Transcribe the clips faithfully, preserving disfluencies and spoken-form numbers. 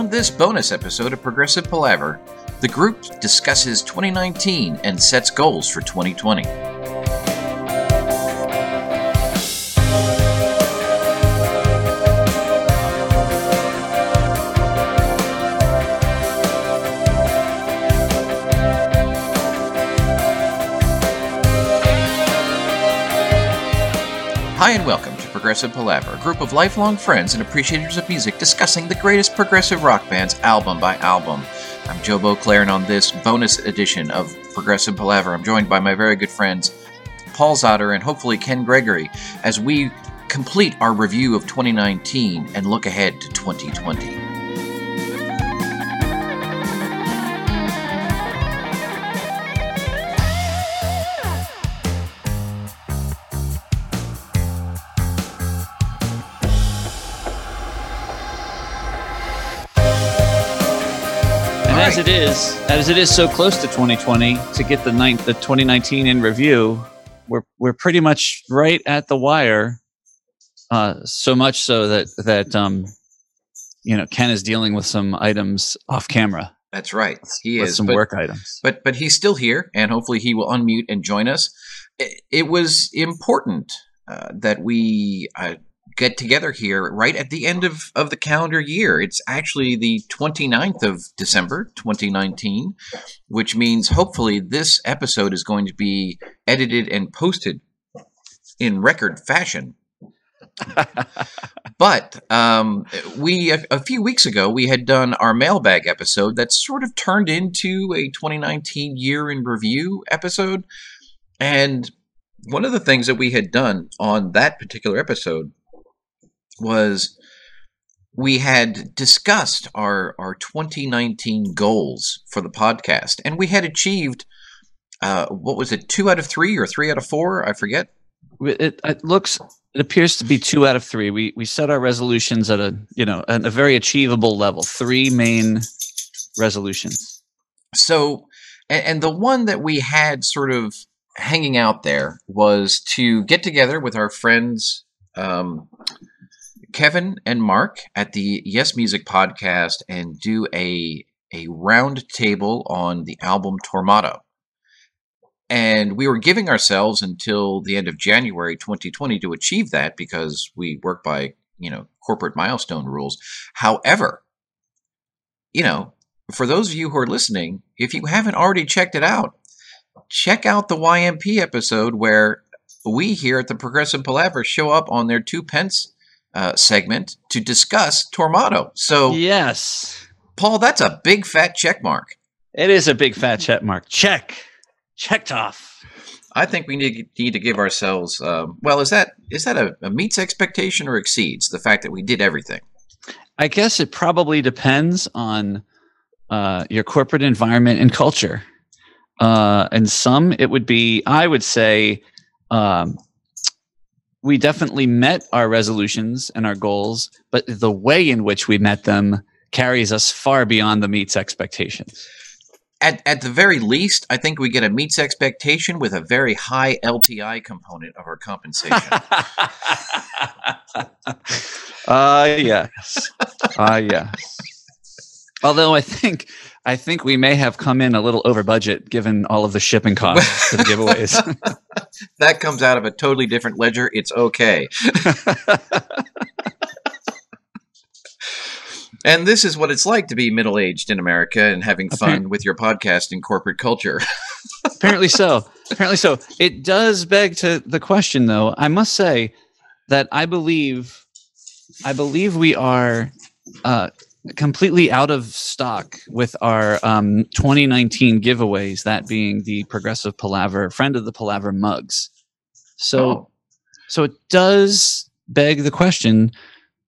On this bonus episode of Progressive Palaver, the group discusses twenty nineteen and sets goals for twenty twenty. Hi and welcome to Progressive Palaver, a group of lifelong friends and appreciators of music discussing the greatest progressive rock bands album by album. I'm Joe Beauclair, and on this bonus edition of Progressive Palaver, I'm joined by my very good friends Paul Zotter and hopefully Ken Gregory as we complete our review of twenty nineteen and look ahead to twenty twenty. As it is, as it is so close to twenty twenty, to get the ninth, the twenty nineteen in review, we're we're pretty much right at the wire. Uh, so much so that that um, you know, Ken is dealing with some items off camera. That's right, he with is some but, work items. But but he's still here, and hopefully he will unmute and join us. It, it was important uh, that we. Uh, get together here right at the end of, of the calendar year. It's actually the twenty-ninth of December, twenty nineteen, which means hopefully this episode is going to be edited and posted in record fashion. But um, we, a, a few weeks ago, we had done our mailbag episode that sort of turned into a twenty nineteen year in review episode. And one of the things that we had done on that particular episode was we had discussed our, our twenty nineteen goals for the podcast, and we had achieved, uh, what was it, two out of three or three out of four? I forget. It, it looks, it appears to be two out of three. We we set our resolutions at a, you know, at a very achievable level, three main resolutions. So, and, and the one that we had sort of hanging out there was to get together with our friends, um, Kevin and Mark at the Yes Music podcast and do a a round table on the album Tormato. And we were giving ourselves until the end of January twenty twenty to achieve that because we work by, you know, corporate milestone rules. However, you know, for those of you who are listening, if you haven't already checked it out, check out the Y M P episode where we here at the Progressive Palaver show up on their two pence Uh, segment to discuss Tormato. So yes, Paul, that's a big fat check mark. It is a big fat check mark. Check, checked off. I think we need need to give ourselves. Um, well, is that is that a, a meets expectation or exceeds the fact that we did everything? I guess it probably depends on uh, your corporate environment and culture. Uh, and some it would be. I would say. Um, We definitely met our resolutions and our goals, but the way in which we met them carries us far beyond the meets expectations. At at the very least, I think we get a meets expectation with a very high L T I component of our compensation. Ah, uh, yes. Ah, uh, yes. Although I think I think we may have come in a little over budget given all of the shipping costs for the giveaways. That comes out of a totally different ledger. It's okay. And this is what it's like to be middle-aged in America and having fun Appar- with your podcast in corporate culture. Apparently so. Apparently so. It does beg to the question, though. I must say that I believe I believe we are uh, – completely out of stock with our um, twenty nineteen giveaways, that being the Progressive Palaver, Friend of the Palaver mugs. So oh. so it does beg the question,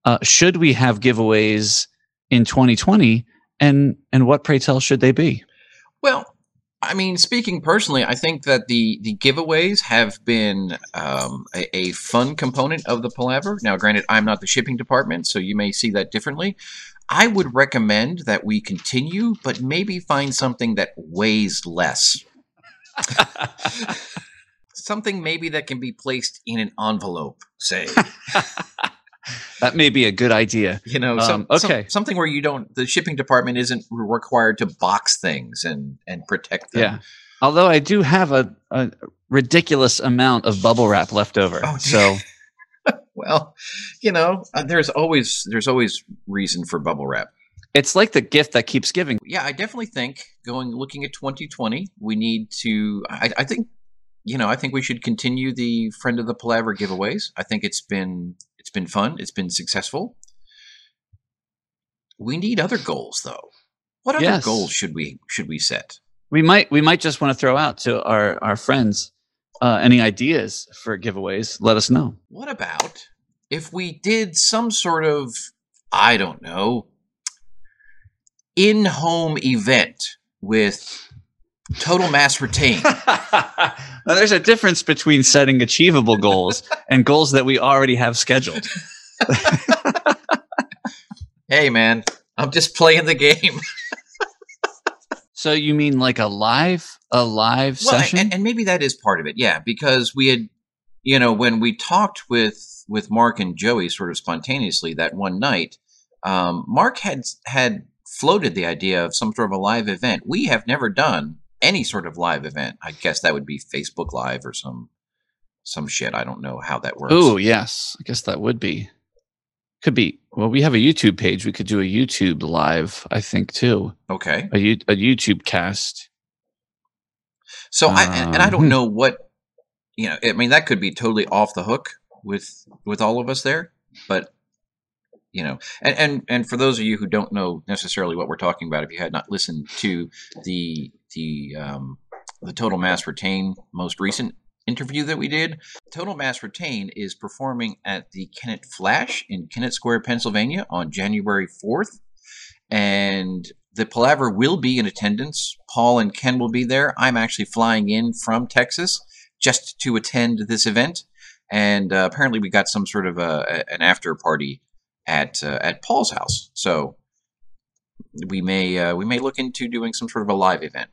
uh, should we have giveaways in twenty twenty? And, and what, pray tell, should they be? Well, I mean, speaking personally, I think that the, the giveaways have been um, a, a fun component of the Palaver. Now, granted, I'm not the shipping department, so you may see that differently. I would recommend that we continue, but maybe find something that weighs less. Something maybe that can be placed in an envelope, say. That may be a good idea. You know, some, um, okay. some, something where you don't, the shipping department isn't required to box things and, and protect them. Yeah. Although I do have a, a ridiculous amount of bubble wrap left over. Oh, so. Well, you know, uh, there's always, there's always reason for bubble wrap. It's like the gift that keeps giving. Yeah, I definitely think going, looking at twenty twenty, we need to, I, I think, you know, I think we should continue the Friend of the Palaver giveaways. I think it's been, it's been fun. It's been successful. We need other goals though. What other yes. goals should we, should we set? We might, we might just want to throw out to our, our friends, uh, any ideas for giveaways. Let us know. What about if we did some sort of, I don't know, in-home event with Total Mass Retain. Now, there's a difference between setting achievable goals and goals that we already have scheduled. Hey, man, I'm just playing the game. So you mean like a live, a live well, session? And, and maybe that is part of it, yeah, because we had, you know, when we talked with with Mark and Joey sort of spontaneously that one night, um, Mark had had. floated the idea of some sort of a live event. We have never done any sort of live event. I guess that would be Facebook Live or some some shit. I don't know how that works. Oh, yes. I guess that would be. Could be. Well, we have a YouTube page. We could do a YouTube Live, I think, too. Okay. A, U- a YouTube cast. So, um, I and, and I don't know what, you know, I mean, that could be totally off the hook with with all of us there, but... You know, and, and and for those of you who don't know necessarily what we're talking about, if you had not listened to the the um, the Total Mass Retain most recent interview that we did, Total Mass Retain is performing at the Kennett Flash in Kennett Square, Pennsylvania, on January fourth, and the Palaver will be in attendance. Paul and Ken will be there. I'm actually flying in from Texas just to attend this event, and uh, apparently we got some sort of a, an after party at uh, at Paul's house, so we may uh, we may look into doing some sort of a live event.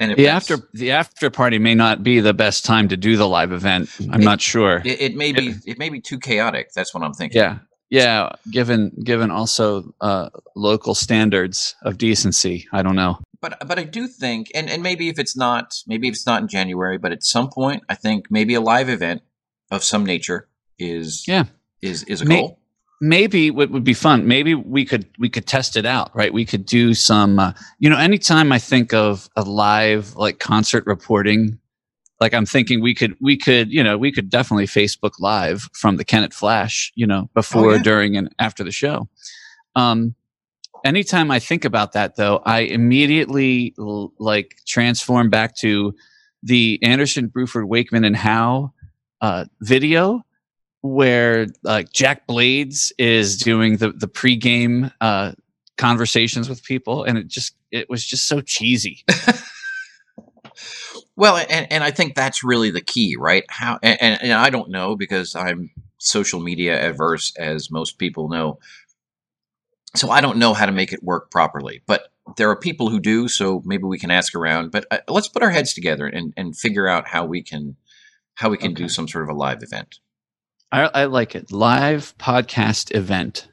And the after the after party may not be the best time to do the live event. I'm it, not sure. It, it may it, be it may be too chaotic. That's what I'm thinking. Yeah, yeah. Given given also uh, local standards of decency, I don't know. But but I do think, and, and maybe if it's not maybe if it's not in January, but at some point, I think maybe a live event of some nature is yeah. is is a May- goal. Maybe what would be fun, maybe we could we could test it out, right? We could do some, uh, you know, anytime I think of a live like concert reporting, like I'm thinking we could, we could, you know, we could definitely Facebook Live from the Kennett Flash, you know, before, oh, yeah. during, and after the show. Um, anytime I think about that, though, I immediately l- like transform back to the Anderson, Bruford, Wakeman and Howe uh, video, where like uh, Jack Blades is doing the the pregame uh, conversations with people, and it just it was just so cheesy. Well, and, and I think that's really the key, right? How and, and I don't know because I'm social media averse, as most people know, so I don't know how to make it work properly. But there are people who do, so maybe we can ask around. But uh, let's put our heads together and and figure out how we can how we can okay. do some sort of a live event. I, I like it. Live podcast event.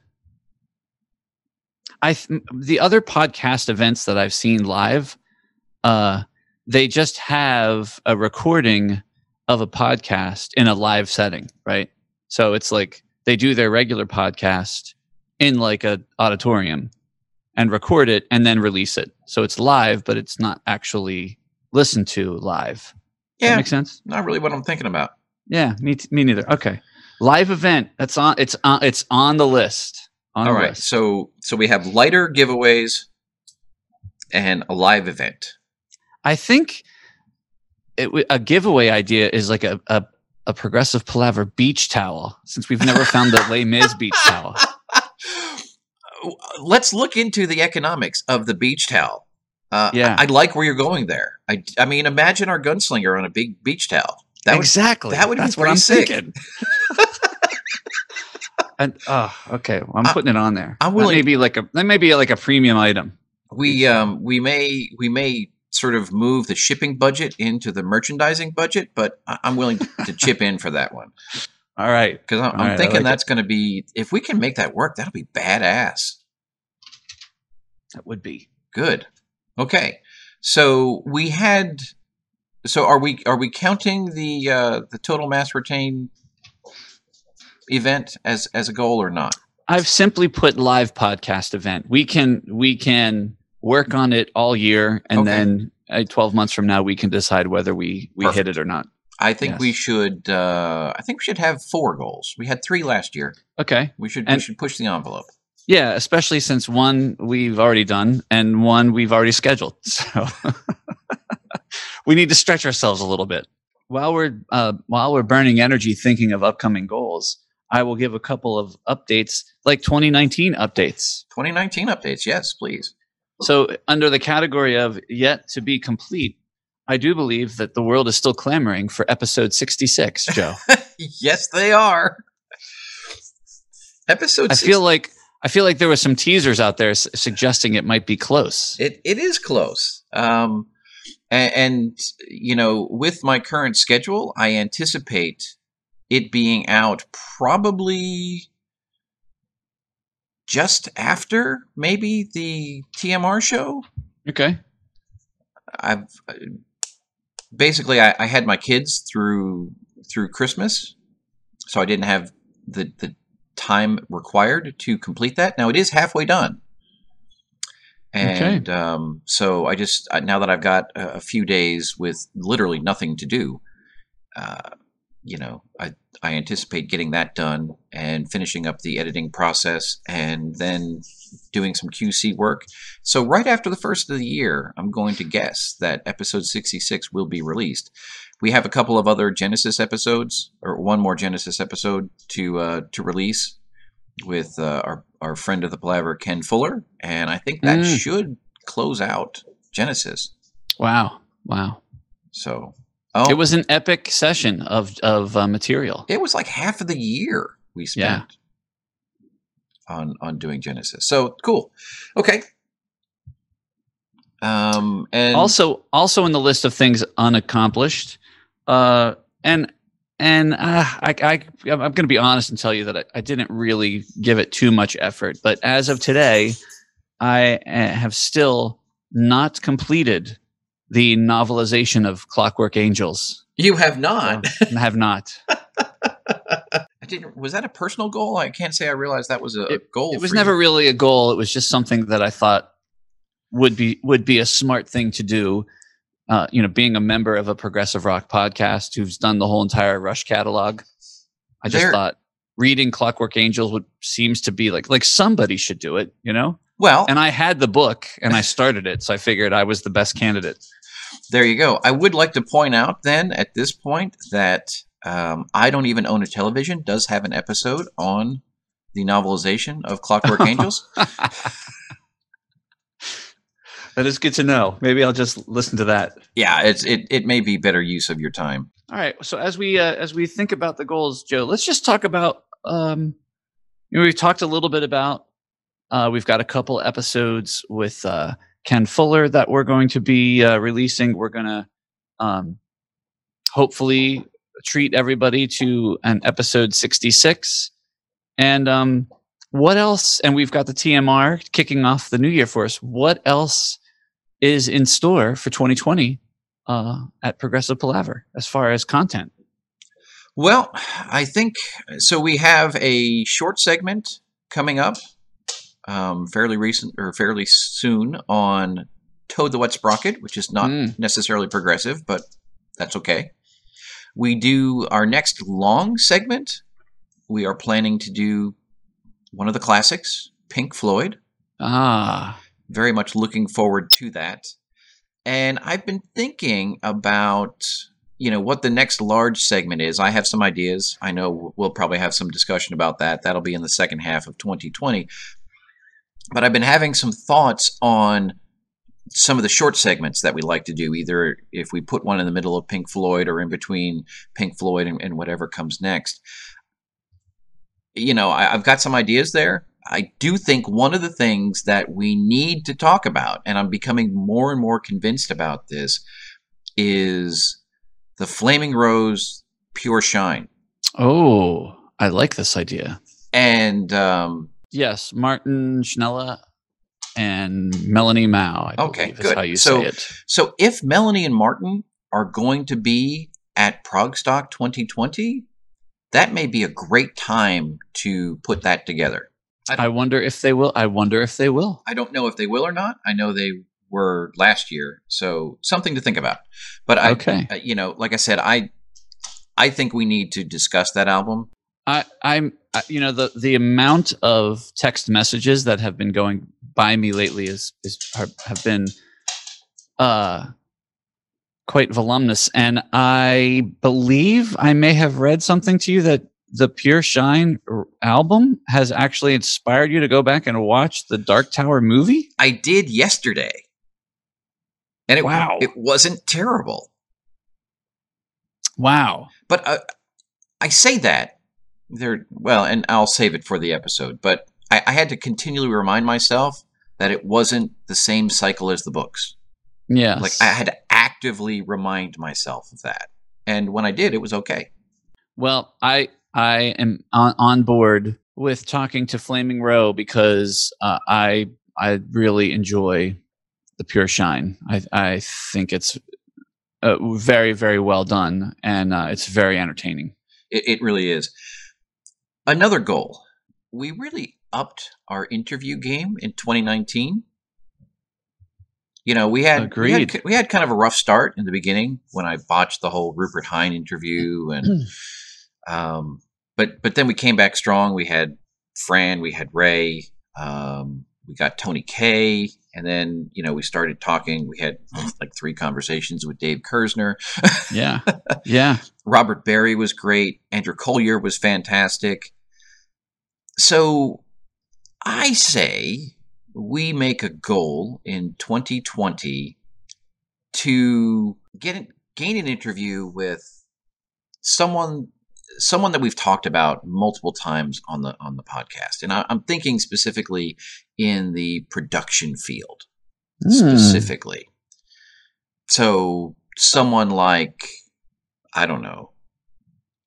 I th- the other podcast events that I've seen live, uh, they just have a recording of a podcast in a live setting, right? So it's like they do their regular podcast in like an auditorium and record it and then release it. So it's live, but it's not actually listened to live. Yeah. That make sense? Not really what I'm thinking about. Yeah, me, t- me neither. Okay. Live event. That's on. It's on. It's on the list. On All the right. List. So so we have lighter giveaways and a live event. I think it, a giveaway idea is like a a, a Progressive Palaver beach towel. Since we've never found the Les Mis beach towel, let's look into the economics of the beach towel. Uh, yeah, I, I like where you're going there. I I mean, imagine our gunslinger on a big beach towel. That exactly. Would, that would That's be pretty what I'm sick. Thinking. And oh, okay. Well, I'm I, putting it on there. I'm willing. That may be like a that may be like a premium item. We um we may we may sort of move the shipping budget into the merchandising budget, but I'm willing to, to chip in for that one. All right. Because I'm, I'm right, thinking like that's going to be, if we can make that work, that'll be badass. That would be good. Okay. So we had, so are we, are we counting the, uh, the Total Mass Retain event as, as a goal or not? I've simply put live podcast event. We can, we can work on it all year. And okay. then uh, twelve months from now, we can decide whether we, we hit it or not. I think yes. we should, uh, I think we should have four goals. We had three last year. Okay. We should, and we should push the envelope. Yeah. Especially since one we've already done and one we've already scheduled. So we need to stretch ourselves a little bit while we're, uh, while we're burning energy, thinking of upcoming goals. I will give a couple of updates, like twenty nineteen updates. twenty nineteen updates, yes, please. So under the category of yet to be complete, I do believe that the world is still clamoring for episode sixty-six, Joe. Yes, they are. Episode I six- feel like I feel like there were some teasers out there s- suggesting it might be close. It It is close. Um, and, and, you know, with my current schedule, I anticipate it being out probably just after maybe the T M R show. Okay. I've basically I, I had my kids through through Christmas, so I didn't have the the time required to complete that. Now it is halfway done, and okay. um, so I just now that I've got a, a few days with literally nothing to do, uh, you know, I I anticipate getting that done and finishing up the editing process, and then doing some Q C work. So right after the first of the year, I'm going to guess that episode sixty-six will be released. We have a couple of other Genesis episodes, or one more Genesis episode to uh, to release with uh, our, our friend of the palaver, Ken Fuller. And I think that mm. should close out Genesis. Wow. Wow. So oh, it was an epic session of, of uh, material. It was like half of the year we spent. Yeah. On, on doing Genesis. So cool. Okay. Um, and also, also in the list of things unaccomplished, uh, and, and, uh, I, I, I'm going to be honest and tell you that I, I didn't really give it too much effort, but as of today, I have still not completed the novelization of Clockwork Angels. You have not. I have not. Did, was that a personal goal? I can't say I realized that was a it, goal. It was never you. really a goal. It was just something that I thought would be would be a smart thing to do. Uh, you know, being a member of a progressive rock podcast who's done the whole entire Rush catalog, I just They're, thought reading Clockwork Angels would seems to be like like somebody should do it. You know, well, and I had the book and I started it, so I figured I was the best candidate. There you go. I would like to point out then at this point that. Um, I Don't Even Own a Television does have an episode on the novelization of Clockwork Angels. That is good to know. Maybe I'll just listen to that. Yeah, it's, it it may be better use of your time. All right. So as we uh, as we think about the goals, Joe, let's just talk about. Um, you know, we've talked a little bit about. Uh, we've got a couple episodes with uh, Ken Fuller that we're going to be uh, releasing. We're gonna um, hopefully. treat everybody to an episode sixty-six, and um, what else? And we've got the T M R kicking off the new year for us. What else is in store for twenty twenty uh, at Progressive Palaver as far as content? Well, I think so. We have a short segment coming up um, fairly recent or fairly soon on Toad the Wet Sprocket, which is not mm. necessarily progressive, but that's okay. We do our next long segment. We are planning to do one of the classics, Pink Floyd. Ah. Very much looking forward to that. And I've been thinking about, you know, what the next large segment is. I have some ideas. I know we'll probably have some discussion about that. That'll be in the second half of twenty twenty. But I've been having some thoughts on some of the short segments that we like to do, either if we put one in the middle of Pink Floyd or in between Pink Floyd and, and whatever comes next. You know, I, I've got some ideas there. I do think one of the things that we need to talk about, and I'm becoming more and more convinced about this, is the Flaming Rose Pure Shine. Oh, I like this idea. And um, yes, Martin Schnella and Melanie Mao. I okay, good. Is how you so, say it. So if Melanie and Martin are going to be at Progstock twenty twenty, that may be a great time to put that together. I, I wonder if they will. I wonder if they will. I don't know if they will or not. I know they were last year, so something to think about. But I, okay. uh, you know, like I said, I, I think we need to discuss that album. I, I'm, I, you know, the the amount of text messages that have been going by me lately is is are, have been, uh, quite voluminous, and I believe I may have read something to you that the Pure Shine album has actually inspired you to go back and watch the Dark Tower movie? I did yesterday. And it, wow. it wasn't terrible. Wow. But uh, I say that there, well, and I'll save it for the episode, but I, I had to continually remind myself that it wasn't the same cycle as the books. Yes. Like I had to actively remind myself of that. And when I did, it was okay. Well, I, I am on, on board with talking to Flaming Row because uh, I I really enjoy the Pure Shine. I I think it's uh, very very well done, and uh, it's very entertaining. It, it really is. Another goal: we really upped our interview game in twenty nineteen. You know, we had, we had we had kind of a rough start in the beginning when I botched the whole Rupert Hine interview and. Um, but, but then we came back strong. We had Fran, we had Ray, um, we got Tony Kay, and then, you know, we started talking. We had like three conversations with Dave Kursner. Yeah. Yeah. Robert Berry was great. Andrew Collier was fantastic. So I say we make a goal in twenty twenty to get, gain an interview with someone someone that we've talked about multiple times on the on the podcast. And I, I'm thinking specifically in the production field, mm. specifically. So someone like, I don't know,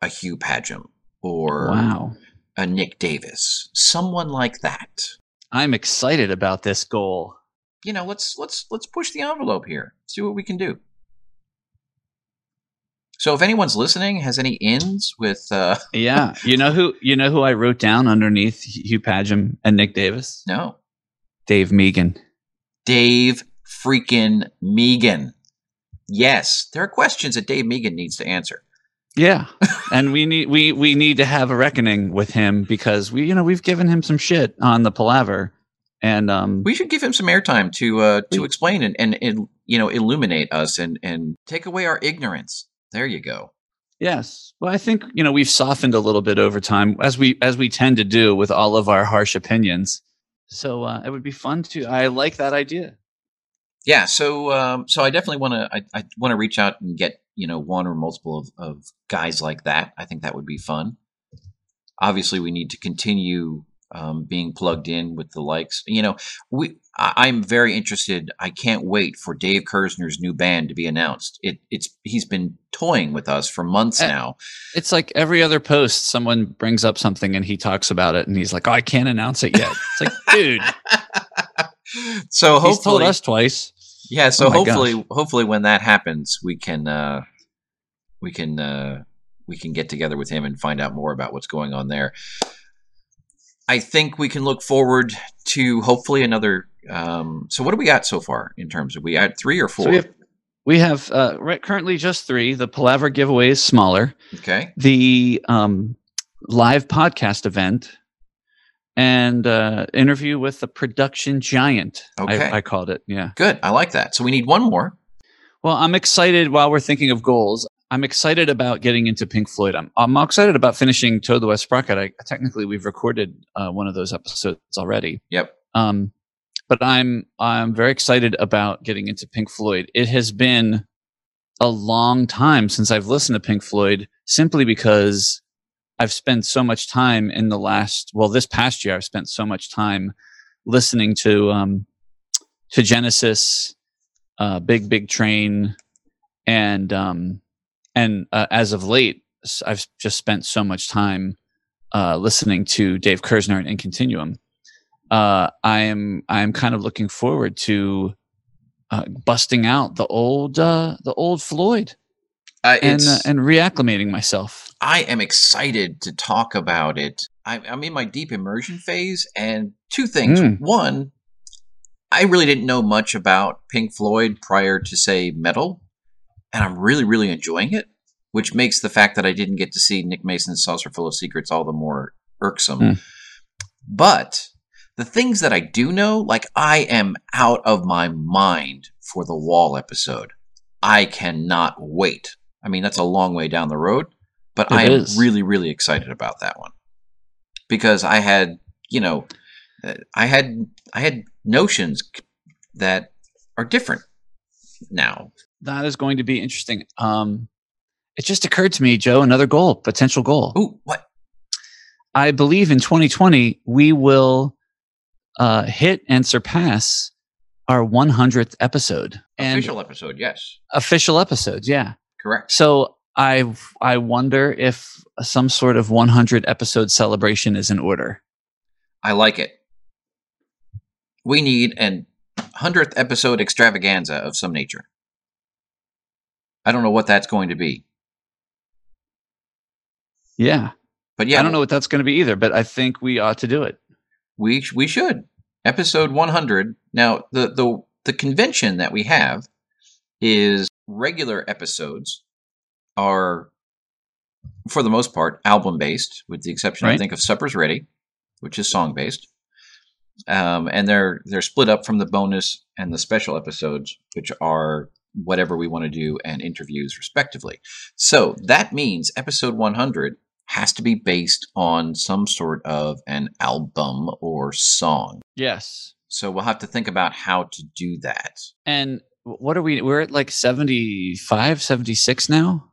a Hugh Padgham or wow. a Nick Davis, someone like that. I'm excited about this goal. You know, let's let's let's push the envelope here. See what we can do. So if anyone's listening has any ins with uh yeah, you know who you know who I wrote down underneath Hugh Padgham and Nick Davis? No. Dave Megan. Dave freaking Megan. Yes, there are questions that Dave Megan needs to answer. Yeah. And we need we we need to have a reckoning with him because we you know we've given him some shit on the Palaver, and um we should give him some airtime to uh to explain and and, and you know illuminate us and and take away our ignorance. There you go. Yes. Well, I think, you know, we've softened a little bit over time as we as we tend to do with all of our harsh opinions. So uh, it would be fun to I like that idea. Yeah. So um, so I definitely want to I, I want to reach out and get, you know, one or multiple of, of guys like that. I think that would be fun. Obviously, we need to continue um, being plugged in with the likes. You know, we I'm very interested. I can't wait for Dave Kursner's new band to be announced. It, it's he's been toying with us for months and now. It's like every other post, someone brings up something and he talks about it, and he's like, "Oh, I can't announce it yet." It's like, dude. So hopefully, he's told us twice. Yeah. So oh hopefully, gosh. hopefully, when that happens, we can uh, we can uh, we can get together with him and find out more about what's going on there. I think we can look forward to hopefully another. Um, so what do we got so far in terms of we had three or four? So we have, we have uh, right, currently just three. The Palaver giveaway is smaller. Okay. The um, live podcast event and uh, interview with the production giant. Okay. I, I called it. Yeah. Good. I like that. So we need one more. Well, I'm excited while we're thinking of goals. I'm excited about getting into Pink Floyd. I'm, I'm excited about finishing Toad the Wet Sprocket. I, technically, we've recorded uh, one of those episodes already. Yep. Um, but I'm I'm very excited about getting into Pink Floyd. It has been a long time since I've listened to Pink Floyd, simply because I've spent so much time in the last well, this past year I've spent so much time listening to um, to Genesis, uh, Big Big Train, and um, and uh, as of late, I've just spent so much time uh, listening to Dave Kursner and Continuum. Uh, I am I am kind of looking forward to uh, busting out the old uh, the old Floyd uh, and uh, and reacclimating myself. I am excited to talk about it. I, I'm in my deep immersion phase, and two things. Mm. One, I really didn't know much about Pink Floyd prior to, say, metal, and I'm really really enjoying it, which makes the fact that I didn't get to see Nick Mason's Saucer Full of Secrets all the more irksome. Mm. But the things that I do know, like, I am out of my mind for the Wall episode. I cannot wait. I mean, that's a long way down the road, but it I am is. really, really excited about that one because I had, you know, I had, I had notions that are different now. That is going to be interesting. Um, it just occurred to me, Joe, another goal, potential goal. Ooh, what? I believe in twenty twenty, we will Uh, hit and surpass our one hundredth episode. And official episode, yes. Official episodes, yeah. Correct. So I I wonder if some sort of one hundred episode celebration is in order. I like it. We need an one hundredth episode extravaganza of some nature. I don't know what that's going to be. Yeah. But yeah, I don't know what that's going to be either, but I think we ought to do it. We we should. Episode one hundred. Now, the, the, the convention that we have is regular episodes are, for the most part, album-based, with the exception, right, I think, of Supper's Ready, which is song-based. Um, and they're they're split up from the bonus and the special episodes, which are whatever we want to do and interviews, respectively. So that means episode one hundred has to be based on some sort of an album or song. Yes. So we'll have to think about how to do that. And what are we? We're at like seventy-five, seventy-six now?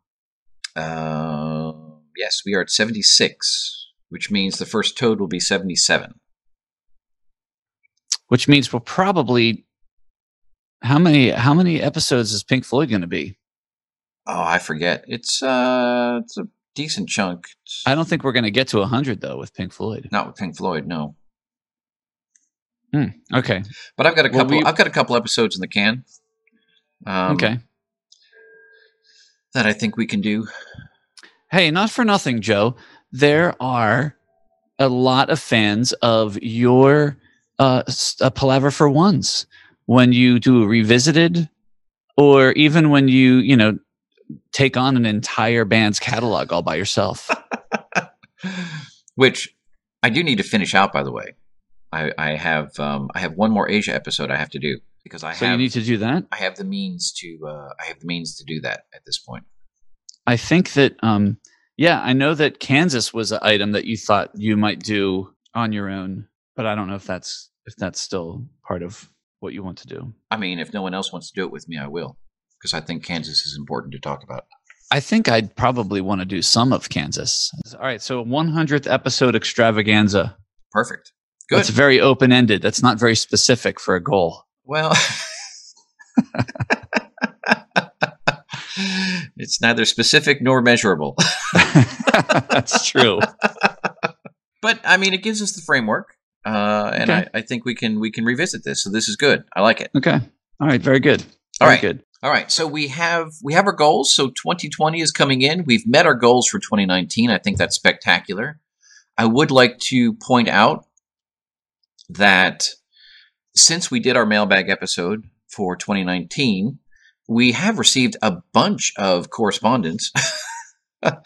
Uh, yes, we are at seventy-six, which means the first Toad will be seventy-seven. Which means we'll probably... How many, how many episodes is Pink Floyd going to be? Oh, I forget. It's, uh, it's a decent chunk. I don't think we're going to get to one hundred, though, with Pink Floyd. Not with Pink Floyd, no. Hmm, okay. But I've got a couple well, we, I've got a couple episodes in the can. Um, okay. That I think we can do. Hey, not for nothing, Joe. There are a lot of fans of your uh, a Palaver for Ones when you do a revisited, or even when you, you know, take on an entire band's catalog all by yourself. Which I do need to finish out, by the way. I, I have um, I have one more Asia episode I have to do because I so have, you need to do that. I have the means to uh, I have the means to do that at this point. I think that um, yeah, I know that Kansas was an item that you thought you might do on your own, but I don't know if that's if that's still part of what you want to do. I mean, if no one else wants to do it with me, I will. Because I think Kansas is important to talk about. I think I'd probably want to do some of Kansas. All right, so one hundredth episode extravaganza. Perfect. Good. That's very open-ended. That's not very specific for a goal. Well, it's neither specific nor measurable. That's true. But, I mean, it gives us the framework, uh, and okay. I, I think we can we can revisit this. So this is good. I like it. Okay. All right, very good. Very All right. good. All right, so we have we have our goals. So twenty twenty is coming in. We've met our goals for twenty nineteen. I think that's spectacular. I would like to point out that since we did our mailbag episode for twenty nineteen, we have received a bunch of correspondence.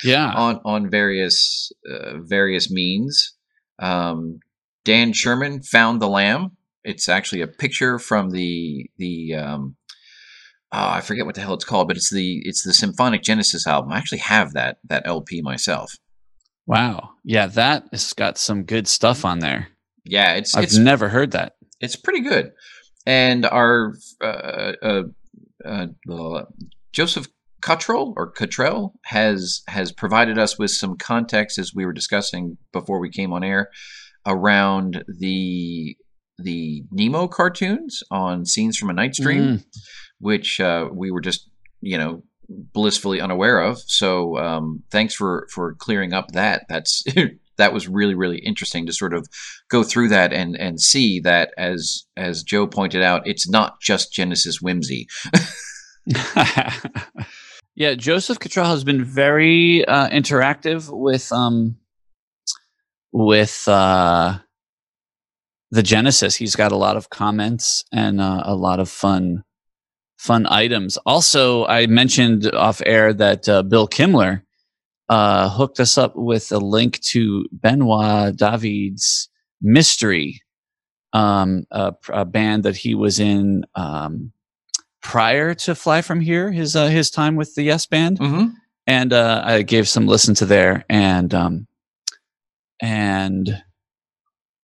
Yeah, on on various uh, various means. Um, Dan Sherman found the lamb. It's actually a picture from the the. Um, Oh, I forget what the hell it's called, but it's the it's the Symphonic Genesis album. I actually have that that L P myself. Wow, yeah, that has got some good stuff on there. Yeah, it's I've it's, never heard that. It's pretty good. And our uh, uh, uh, uh, Joseph Cottrell or Cottrell has has provided us with some context as we were discussing before we came on air around the the Nemo cartoons on Scenes from a Night Stream. Mm. Which uh, we were just, you know, blissfully unaware of. So um, thanks for, for clearing up that. That's that was really, really interesting to sort of go through that and, and see that, as as Joe pointed out, it's not just Genesis whimsy. Yeah, Joseph Cottrell has been very uh, interactive with um, with uh, the Genesis. He's got a lot of comments and uh, a lot of fun fun items. Also, I mentioned off air that uh, Bill Kimler uh, hooked us up with a link to Benoit David's Mystery, um, a, a band that he was in um, prior to Fly From Here, his uh, his time with the Yes Band. Mm-hmm. And uh, I gave some listen to there, and um, and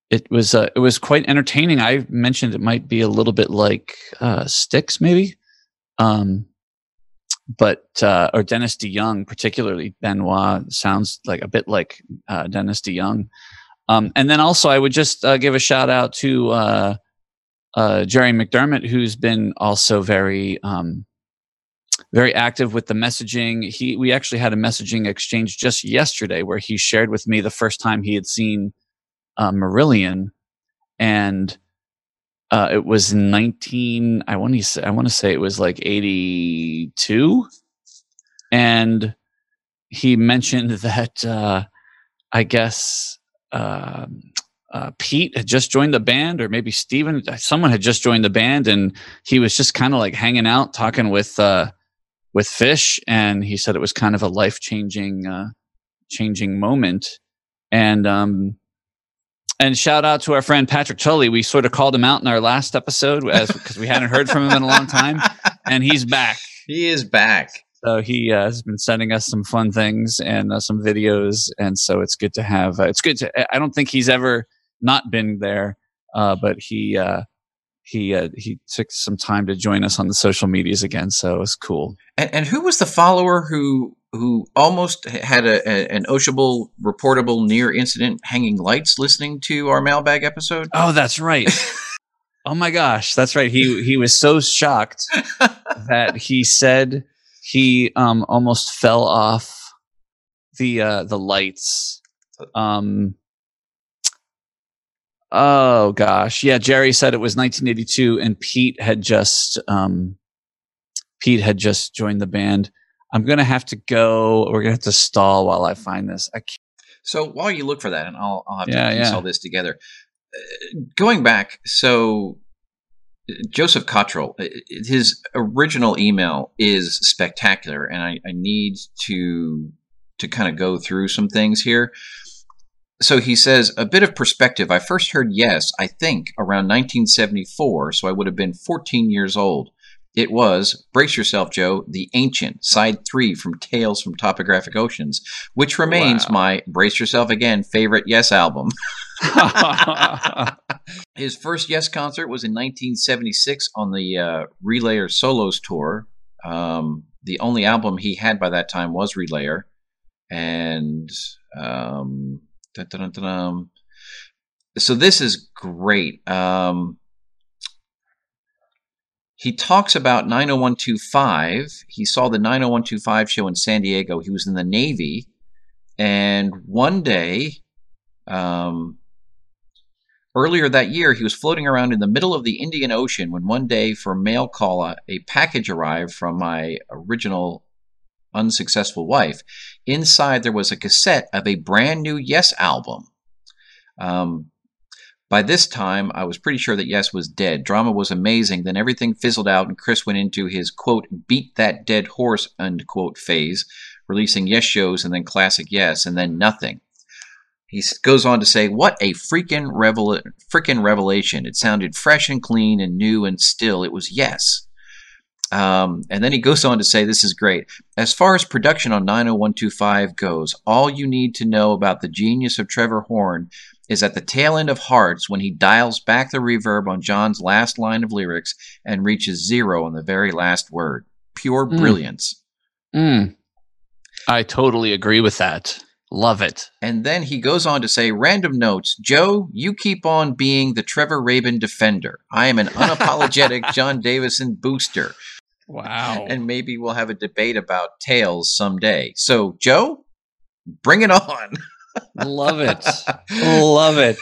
it was uh, it was quite entertaining. I mentioned it might be a little bit like uh, Styx, maybe. Um, but, uh, or Dennis DeYoung, particularly. Benoit sounds like a bit like, uh, Dennis DeYoung. Um, and then also I would just, uh, give a shout out to, uh, uh, Jerry McDermott, who's been also very, um, very active with the messaging. He, we actually had a messaging exchange just yesterday where he shared with me the first time he had seen, uh, Marillion, and, Uh, it was nineteen. I want to say. I want to say it was like eighty-two, and he mentioned that uh, I guess uh, uh, Pete had just joined the band, or maybe Steven. Someone had just joined the band, and he was just kind of like hanging out, talking with uh, with Fish, and he said it was kind of a life changing, uh, changing moment, and. Um, And shout out to our friend Patrick Tully. We sort of called him out in our last episode because we hadn't heard from him in a long time. And he's back. He is back. So he uh, has been sending us some fun things and uh, some videos. And so it's good to have, uh, it's good to, I don't think he's ever not been there, uh, but he, uh, he, uh, he took some time to join us on the social medias again. So it was cool. And, and who was the follower who, who almost had a, a, an Oshable reportable near incident hanging lights listening to our mailbag episode? Oh, that's right. Oh my gosh. That's right. He, he was so shocked that he said he, um, almost fell off the, uh, the lights. Um, oh gosh. Yeah. Jerry said it was nineteen eighty-two and Pete had just, um, Pete had just joined the band. I'm going to have to go. We're going to have to stall while I find this. I can't. So while you look for that, and I'll, I'll have to yeah, piece yeah. all this together. Uh, going back, so Joseph Cottrell, his original email is spectacular, and I, I need to to kind of go through some things here. So he says, a bit of perspective. I first heard Yes, I think, around nineteen seventy-four, so I would have been fourteen years old. It was, brace yourself, Joe, The Ancient, side three from Tales from Topographic Oceans, which remains wow. my, brace yourself again, favorite Yes album. His first Yes concert was in nineteen seventy-six on the uh, Relayer Solos Tour. Um, the only album he had by that time was Relayer. And um, dun, dun, dun, dun. So this is great. Um He talks about nine oh one two five. He saw the nine oh one two five show in San Diego. He was in the Navy. And one day, um, earlier that year, he was floating around in the middle of the Indian Ocean when one day for mail call, a, a package arrived from my original unsuccessful wife. Inside, there was a cassette of a brand new Yes album. Um, By this time, I was pretty sure that Yes was dead. Drama was amazing. Then everything fizzled out, and Chris went into his, quote, beat that dead horse, unquote, phase, releasing Yes shows and then classic Yes and then nothing. He goes on to say, what a freaking revel- freaking revelation. It sounded fresh and clean and new, and still it was Yes. Um, and then he goes on to say, this is great. As far as production on nine oh one two five goes, all you need to know about the genius of Trevor Horn is at the tail end of Hearts when he dials back the reverb on John's last line of lyrics and reaches zero on the very last word. Pure mm. brilliance. Mm. I totally agree with that. Love it. And then he goes on to say, random notes, Joe, you keep on being the Trevor Rabin defender. I am an unapologetic John Davison booster. Wow. And maybe we'll have a debate about Tales someday. So, Joe, bring it on. Love it. Love it.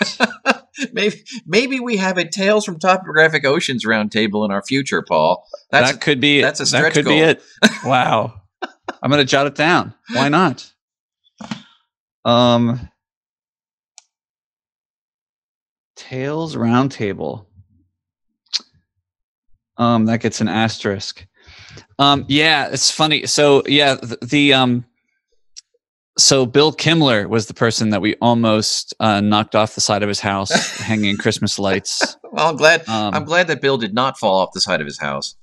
Maybe maybe we have a Tales from Topographic Oceans roundtable in our future, Paul. That's, that could be that's it. That's a stretch goal. That could be it. Wow. I'm going to jot it down. Why not? Um, Tales roundtable. Um, that gets an asterisk. Um, yeah, it's funny. So yeah, the, the um, so Bill Kimler was the person that we almost uh, knocked off the side of his house, hanging Christmas lights. Well, I'm glad. Um, I'm glad that Bill did not fall off the side of his house.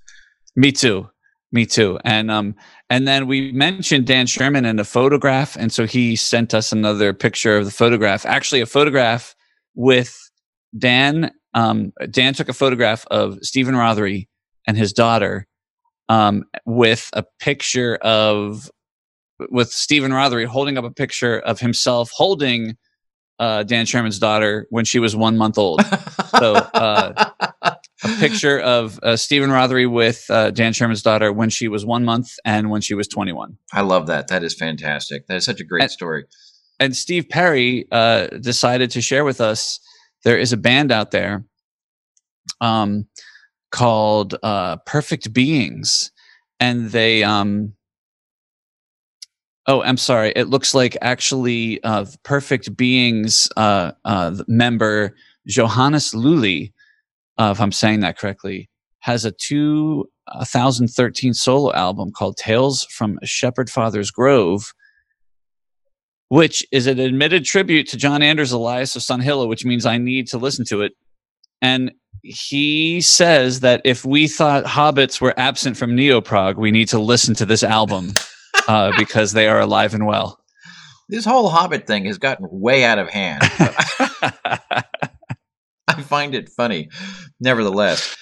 Me too. Me too. And um, and then we mentioned Dan Sherman in a photograph, and so he sent us another picture of the photograph. Actually, a photograph with Dan. Um, Dan took a photograph of Stephen Rothery and his daughter um, with a picture of with Stephen Rothery holding up a picture of himself holding uh, Dan Sherman's daughter when she was one month old. So uh, a picture of uh, Stephen Rothery with uh, Dan Sherman's daughter when she was one month and when she was twenty-one. I love that. That is fantastic. That is such a great and, story. And Steve Perry uh, decided to share with us. There is a band out there um, called uh, Perfect Beings, and they um, – oh, I'm sorry. It looks like actually uh, Perfect Beings uh, uh, member Johannes Luli, uh, if I'm saying that correctly, has a two thousand thirteen solo album called Tales from Shepherd Father's Grove, which is an admitted tribute to John Anders, Elias of Sun Hilla, which means I need to listen to it. And he says that if we thought hobbits were absent from Neoprog, we need to listen to this album uh, because they are alive and well. This whole hobbit thing has gotten way out of hand. I find it funny. Nevertheless,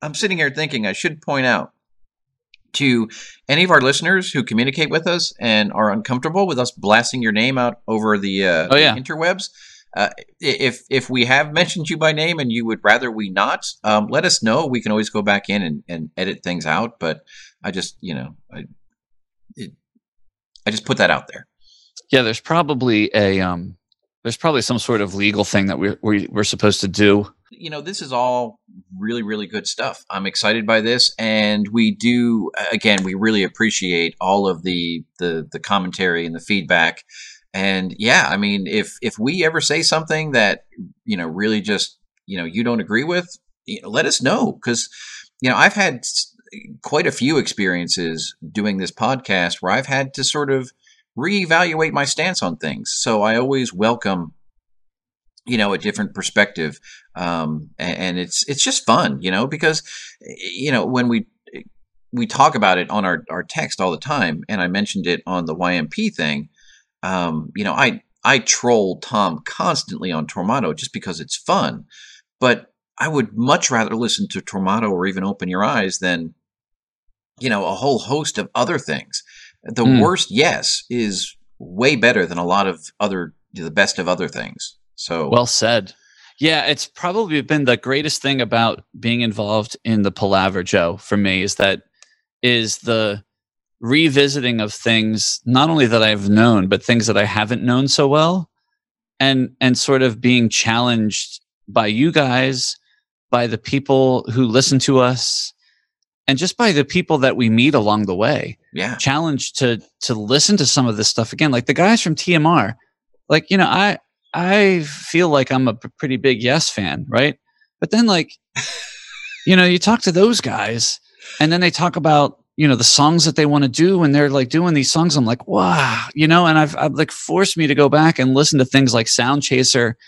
I'm sitting here thinking I should point out to any of our listeners who communicate with us and are uncomfortable with us blasting your name out over the, uh, oh, yeah. the interwebs, uh, if if we have mentioned you by name and you would rather we not, um, let us know. We can always go back in and, and edit things out. But I just, you know, I it, I just put that out there. Yeah, there's probably a um, there's probably some sort of legal thing that we, we we're supposed to do. You know, this is all really, really good stuff. I'm excited by this. And we do, again, we really appreciate all of the, the, the commentary and the feedback. And yeah, I mean, if, if we ever say something that, you know, really just, you know, you don't agree with, you know, let us know. Cause you know, I've had quite a few experiences doing this podcast where I've had to sort of reevaluate my stance on things. So I always welcome, you know, a different perspective. Um, and, and it's, it's just fun, you know, because, you know, when we, we talk about it on our, our text all the time. And I mentioned it on the Y M P thing. Um, you know, I, I troll Tom constantly on Tormato just because it's fun, but I would much rather listen to Tormato or even Open Your Eyes than, you know, a whole host of other things. The mm. worst, yes, is way better than a lot of other, the best of other things. So well said. Yeah, it's probably been the greatest thing about being involved in the Palaver, Joe, for me, is that is the revisiting of things, not only that I've known, but things that I haven't known so well, and and sort of being challenged by you guys, by the people who listen to us, and just by the people that we meet along the way. Yeah. Challenged to to listen to some of this stuff again. Like the guys from T M R, like, you know, I I feel like I'm a pretty big Yes fan, right? But then, like, you know, you talk to those guys and then they talk about, you know, the songs that they want to do, and they're like doing these songs. I'm like, wow, you know, and I've, I've like forced me to go back and listen to things like Sound Chaser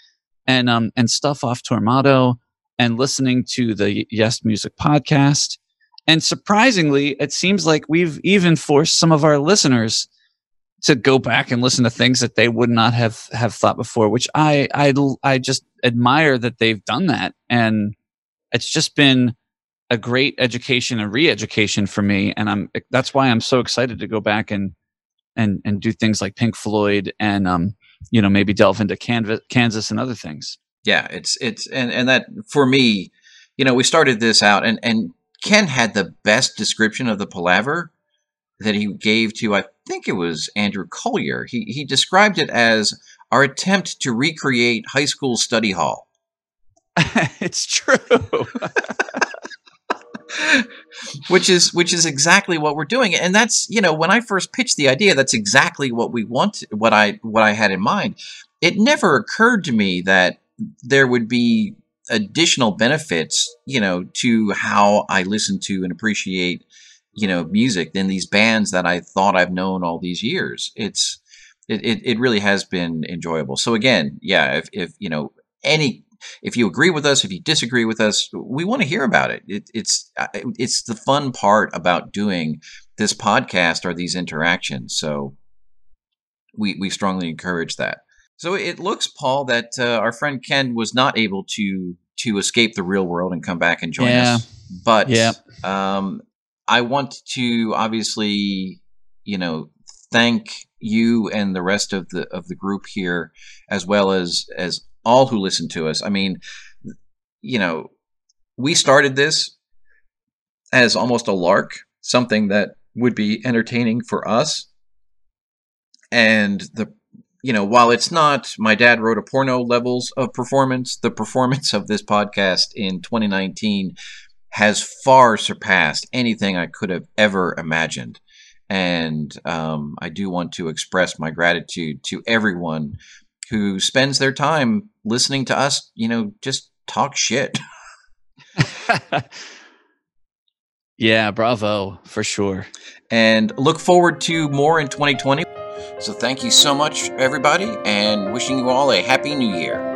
and, um, and stuff off Tormato, and listening to the Yes Music podcast. And surprisingly, it seems like we've even forced some of our listeners to go back and listen to things that they would not have, have thought before, which I, I, I just admire that they've done that. And it's just been a great education and re-education for me. And I'm, that's why I'm so excited to go back and, and, and do things like Pink Floyd and, um, you know, maybe delve into Canvas, Kansas and other things. Yeah. It's, it's, and, and that for me, you know, we started this out and, and, Ken had the best description of the Palaver that he gave to, I think it was Andrew Collier. He, he described it as our attempt to recreate high school study hall. It's true. Which is which is exactly what we're doing, and that's, you know, when I first pitched the idea, that's exactly what we want, what I what I had in mind. It never occurred to me that there would be additional benefits, you know, to how I listen to and appreciate, you know, music than these bands that I thought I've known all these years. It's it it, it really has been enjoyable. So again, yeah, if if you know any. If you agree with us, if you disagree with us, we want to hear about it. it. It's it's the fun part about doing this podcast are these interactions. So we we strongly encourage that. So it looks, Paul, that uh, our friend Ken was not able to to escape the real world and come back and join yeah. us. But yeah. um, I want to obviously, you know, thank you and the rest of the of the group here, as well as as. all who listen to us. I mean, you know, we started this as almost a lark, something that would be entertaining for us. And the, you know, while it's not my dad wrote a porno levels of performance, the performance of this podcast in twenty nineteen has far surpassed anything I could have ever imagined. And um, I do want to express my gratitude to everyone who spends their time listening to us, you know, just talk shit. Yeah, bravo, for sure. And look forward to more in twenty twenty. So thank you so much, everybody, and wishing you all a happy new year.